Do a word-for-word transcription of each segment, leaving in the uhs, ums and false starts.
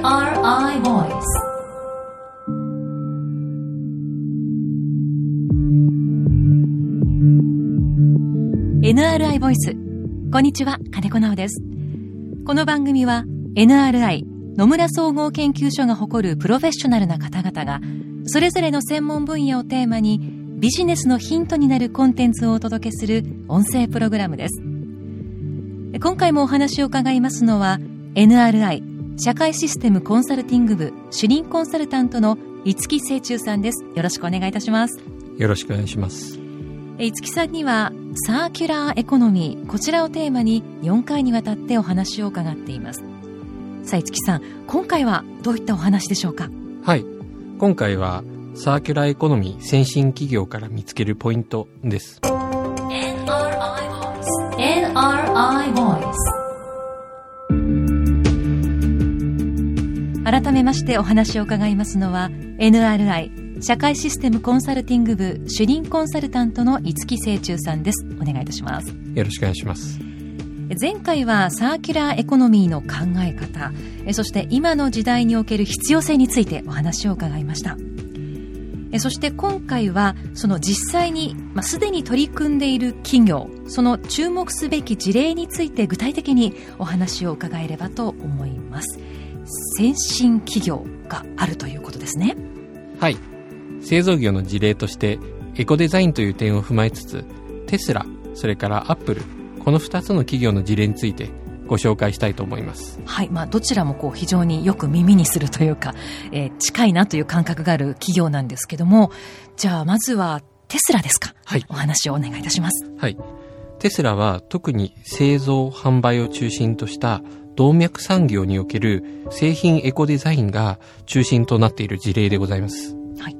エヌアールアイ Voice。 エヌアールアイ Voice、 こんにちは、金子直です。この番組は エヌアールアイ 野村総合研究所が誇るプロフェッショナルな方々が、それぞれの専門分野をテーマにビジネスのヒントになるコンテンツをお届けする音声プログラムです。今回もお話を伺いますのは、 エヌアールアイ社会システムコンサルティング部主任コンサルタントの五木誠中さんです。よろしくお願いいたします。よろしくお願いします。五木さんにはサーキュラーエコノミー、こちらをテーマによんかいにわたってお話を伺っています。さあ五木さん、今回はどういったお話でしょうか？はい、今回はサーキュラーエコノミー、先進企業から見つけるポイントです。 エヌアールアイ Voice、 エヌアールアイ Voice。改めましてお話を伺いますのは エヌアールアイ 社会システムコンサルティング部主任コンサルタントの五木誠中さんです。お願いいたします。よろしくお願いします。前回はサーキュラーエコノミーの考え方、そして今の時代における必要性についてお話を伺いました。そして今回はその実際に、まあ、すでに取り組んでいる企業、その注目すべき事例について具体的にお話を伺えればと思います。先進企業があるということですね。はい、製造業の事例としてエコデザインという点を踏まえつつ、テスラ、それからアップル、このふたつの企業の事例についてご紹介したいと思います。はい、まあ、どちらもこう非常によく耳にするというか、えー、近いなという感覚がある企業なんですけども、じゃあまずはテスラですか？はい、お話をお願いいたします。はい、テスラは特に製造販売を中心とした動脈産業における製品エコデザインが中心となっている事例でございます。はい、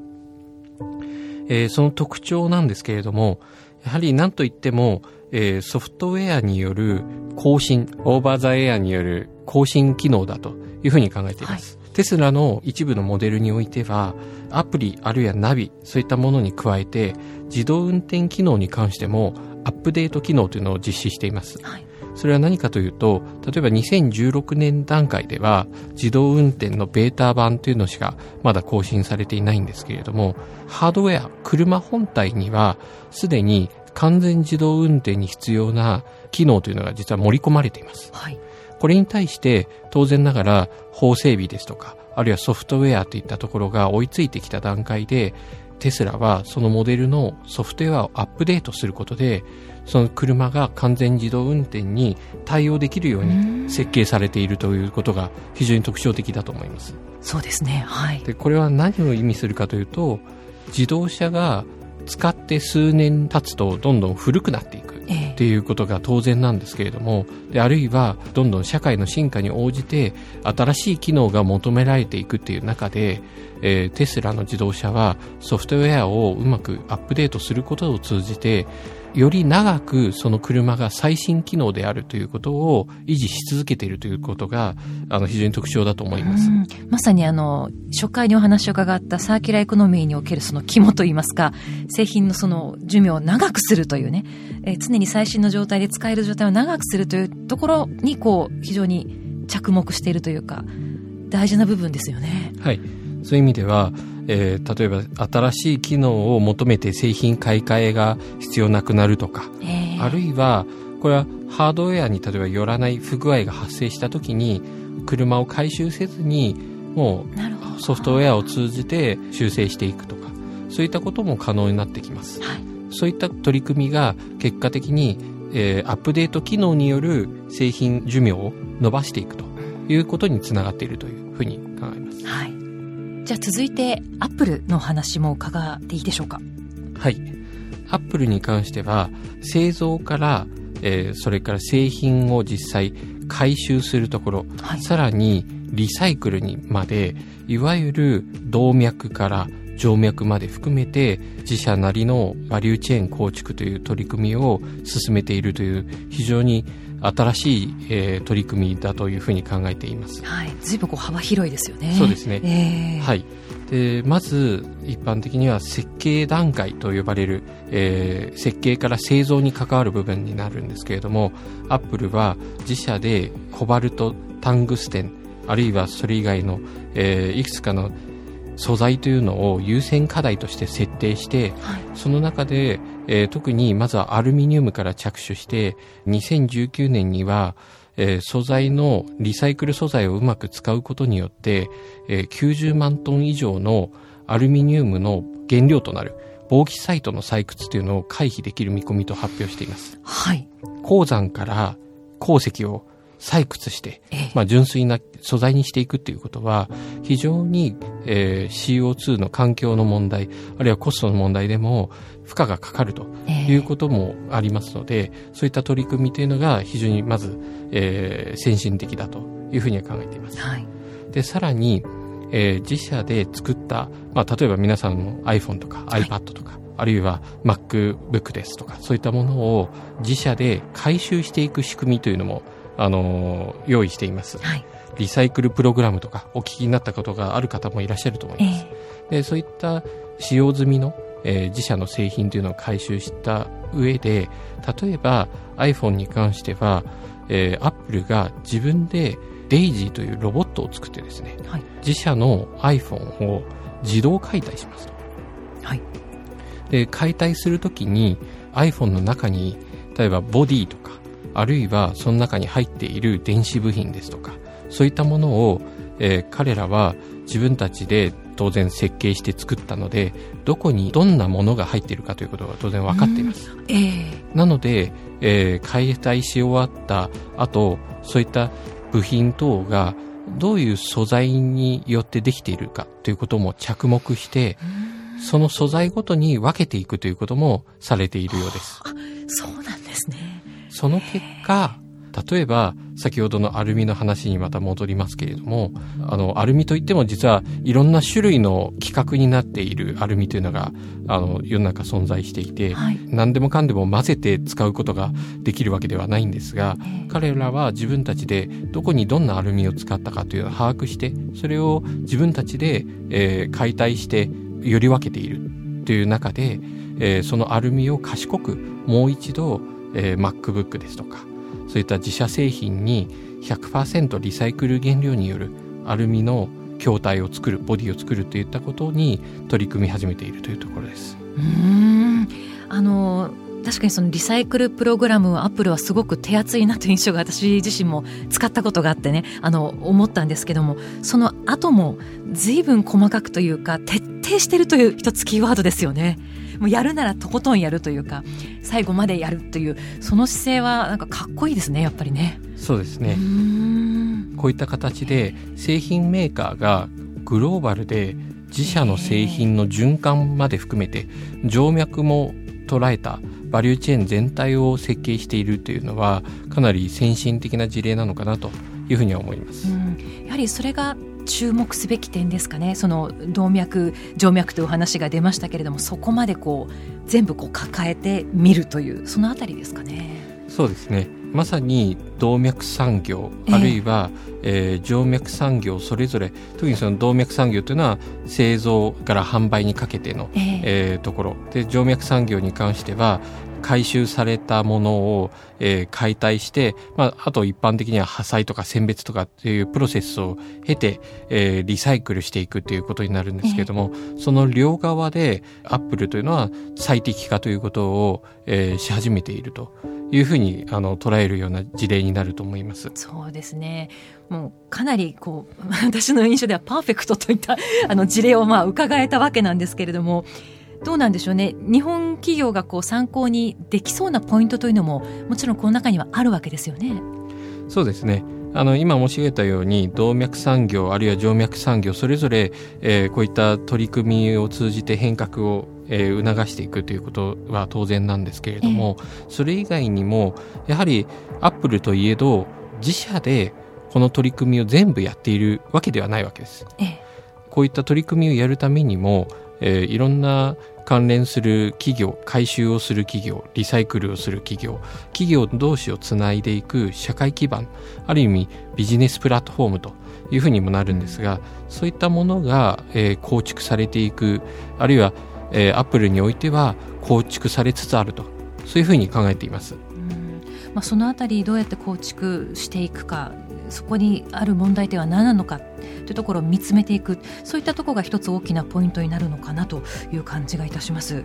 えー、その特徴なんですけれども、やはり何といっても、えー、ソフトウェアによる更新、オーバーザエアによる更新機能だというふうに考えています。はい、テスラの一部のモデルにおいては、アプリあるいはナビ、そういったものに加えて自動運転機能に関してもアップデート機能というのを実施しています。はい、それは何かというと、例えばにせんじゅうろくねん段階では自動運転のベータ版というのしかまだ更新されていないんですけれども、ハードウェア、車本体にはすでに完全自動運転に必要な機能というのが実は盛り込まれています。はい、これに対して当然ながら法整備ですとか、あるいはソフトウェアといったところが追いついてきた段階で、テスラはそのモデルのソフトウェアをアップデートすることで、その車が完全自動運転に対応できるように設計されているということが非常に特徴的だと思います。そうですね。はい、でこれは何を意味するかというと、自動車が使って数年経つとどんどん古くなっていくっていうことが当然なんですけれども、であるいはどんどん社会の進化に応じて新しい機能が求められていくっていう中で、えー、テスラの自動車はソフトウェアをうまくアップデートすることを通じて、より長くその車が最新機能であるということを維持し続けているということが、あの非常に特徴だと思います。うん、まさにあの初回にお話を伺ったサーキュラーエコノミーにおけるその肝といいますか、製品のその寿命を長くするというね、えー、常に最新の状態で使える状態を長くするというところにこう非常に着目しているというか、大事な部分ですよね。はい、そういう意味では、えー、例えば新しい機能を求めて製品買い替えが必要なくなるとか、えー、あるいはこれはハードウェアに例えばよらない不具合が発生した時に、車を回収せずにもうソフトウェアを通じて修正していくとか、そういったことも可能になってきます。はい、そういった取り組みが結果的に、えー、アップデート機能による製品寿命を伸ばしていくということにつながっているというふうに考えます。はい、じゃあ続いてアップルの話も伺っていいでしょうか？はい、アップルに関しては製造から、えー、それから製品を実際回収するところ、はい、さらにリサイクルにまで、いわゆる動脈から静脈まで含めて自社なりのバリューチェーン構築という取り組みを進めているという、非常に新しい、えー、取り組みだというふうに考えています。はい、随分こう幅広いですよね。そうですね。えー、はい、でまず一般的には設計段階と呼ばれる、えー、設計から製造に関わる部分になるんですけれども、アップルは自社でコバルト、タングステン、あるいはそれ以外の、えー、いくつかの素材というのを優先課題として設定して、はい、その中で、えー、特にまずはアルミニウムから着手してにせんじゅうきゅうねんには、えー、素材のリサイクル素材をうまく使うことによって、えー、きゅうじゅうまんトン以上のアルミニウムの原料となる防棄サイトの採掘というのを回避できる見込みと発表しています、はい、鉱山から鉱石を採掘して、まあ、純粋な素材にしていくということは非常に、えー、シーオーツー の環境の問題あるいはコストの問題でも負荷がかかるということもありますので、えー、そういった取り組みというのが非常にまず、えー、先進的だというふうには考えています、はい、でさらに、えー、自社で作った、まあ、例えば皆さんの iPhone とか iPad とか、はい、あるいは MacBook ですとかそういったものを自社で回収していく仕組みというのもあの用意しています、はい、リサイクルプログラムとかお聞きになったことがある方もいらっしゃると思います、えー、でそういった使用済みの、えー、自社の製品というのを回収した上で例えば iPhone に関しては、えー、Apple が自分で Daisy というロボットを作ってですね、はい、自社の iPhone を自動解体しますと、はい、で解体するときに iPhone の中に例えばボディとかあるいはその中に入っている電子部品ですとかそういったものを、えー、彼らは自分たちで当然設計して作ったのでどこにどんなものが入っているかということが当然分かっています、えー、なので、えー、解体し終わった後そういった部品等がどういう素材によってできているかということも着目してその素材ごとに分けていくということもされているようです。あ、そうなんですね。その結果例えば先ほどのアルミの話にまた戻りますけれどもあのアルミといっても実はいろんな種類の規格になっているアルミというのがあの世の中存在していて、はい、何でもかんでも混ぜて使うことができるわけではないんですが彼らは自分たちでどこにどんなアルミを使ったかというのを把握してそれを自分たちで、えー、解体してより分けているという中で、えー、そのアルミを賢くもう一度えー、MacBook ですとかそういった自社製品に ひゃくパーセント リサイクル原料によるアルミの筐体を作るボディを作るといったことに取り組み始めているというところです。うーんあの確かにそのリサイクルプログラムはアップルはすごく手厚いなという印象が私自身も使ったことがあってねあの思ったんですけどもその後も随分細かくというか徹底してるという一つキーワードですよね。もうやるならとことんやるというか最後までやるというその姿勢はなんかかっこいいですねやっぱりね。そうですね。うーんこういった形で製品メーカーがグローバルで自社の製品の循環まで含めて静脈も捉えたバリューチェーン全体を設計しているというのはかなり先進的な事例なのかなというふうには思います。うんやはりそれが注目すべき点ですかね。その動脈静脈というお話が出ましたけれどもそこまでこう全部こう抱えてみるというそのあたりですかね。そうですねまさに動脈産業あるいは、えーえー、静脈産業それぞれ特にその動脈産業というのは製造から販売にかけての、えーえー、ところで静脈産業に関しては回収されたものを、えー、解体して、まあ、あと一般的には破砕とか選別とかっていうプロセスを経て、えー、リサイクルしていくということになるんですけれども、えー、その両側でアップルというのは最適化ということを、えー、し始めているというふうにあの捉えるような事例になると思います。そうですねもうかなりこう私の印象ではパーフェクトといったあの事例をまあ伺えたわけなんですけれどもどうなんでしょうね。日本企業がこう参考にできそうなポイントというのももちろんこの中にはあるわけですよね。そうですねあの今申し上げたように動脈産業あるいは静脈産業それぞれ、えー、こういった取り組みを通じて変革を、えー、促していくということは当然なんですけれども、えー、それ以外にもやはりアップルといえど自社でこの取り組みを全部やっているわけではないわけです、えー、こういった取り組みをやるためにもえー、いろんな関連する企業、回収をする企業、リサイクルをする企業、企業同士をつないでいく社会基盤、ある意味ビジネスプラットフォームというふうにもなるんですが、そういったものが、えー、構築されていく、あるいは、えー、アップルにおいては構築されつつあると、そういうふうに考えています。うん、まあ、そのあたりどうやって構築していくか、そこにある問題点は何なのかというところを見つめていく、そういったところが一つ大きなポイントになるのかなという感じがいたします。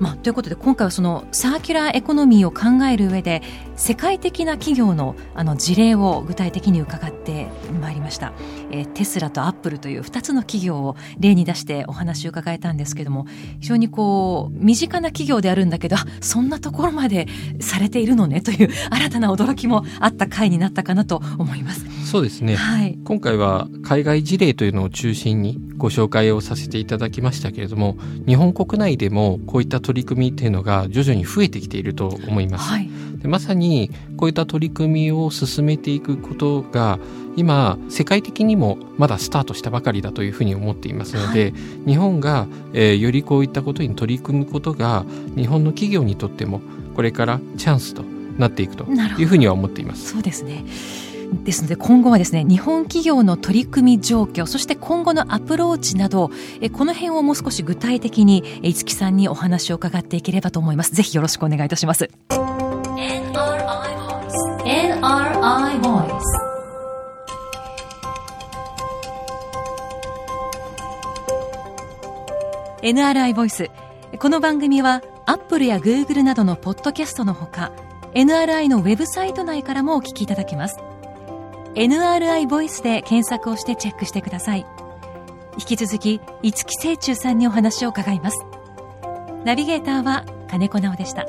まあ、ということで今回はそのサーキュラーエコノミーを考える上で世界的な企業 の, あの事例を具体的に伺ってまいりました。えー、テスラとアップルというふたつの企業を例に出してお話を伺えたんですけども、非常にこう身近な企業であるんだけど、あ、そんなところまでされているのねという新たな驚きもあった回になったかなと思います。そうですね、はい、今回は海外事例というのを中心にご紹介をさせていただきましたけれども、日本国内でもこういった取り組みというのが徐々に増えてきていると思います。はい、でまさにこういった取り組みを進めていくことが今世界的にもまだスタートしたばかりだというふうに思っていますので、はい、日本が、えー、よりこういったことに取り組むことが日本の企業にとってもこれからチャンスとなっていくというふうには思っています。そうですね。ですので今後はですね、日本企業の取り組み状況、そして今後のアプローチなど、えこの辺をもう少し具体的に五木さんにお話を伺っていければと思います。ぜひよろしくお願いいたします。 エヌアールアイ Voice エヌアールアイ Voice。 エヌアールアイ Voice、 この番組はアップルや Google などのポッドキャストのほか エヌアールアイ のウェブサイト内からもお聞きいただけます。エヌアールアイ ボイスで検索をしてチェックしてください。引き続き五木誠中さんにお話を伺います。ナビゲーターは金子直でした。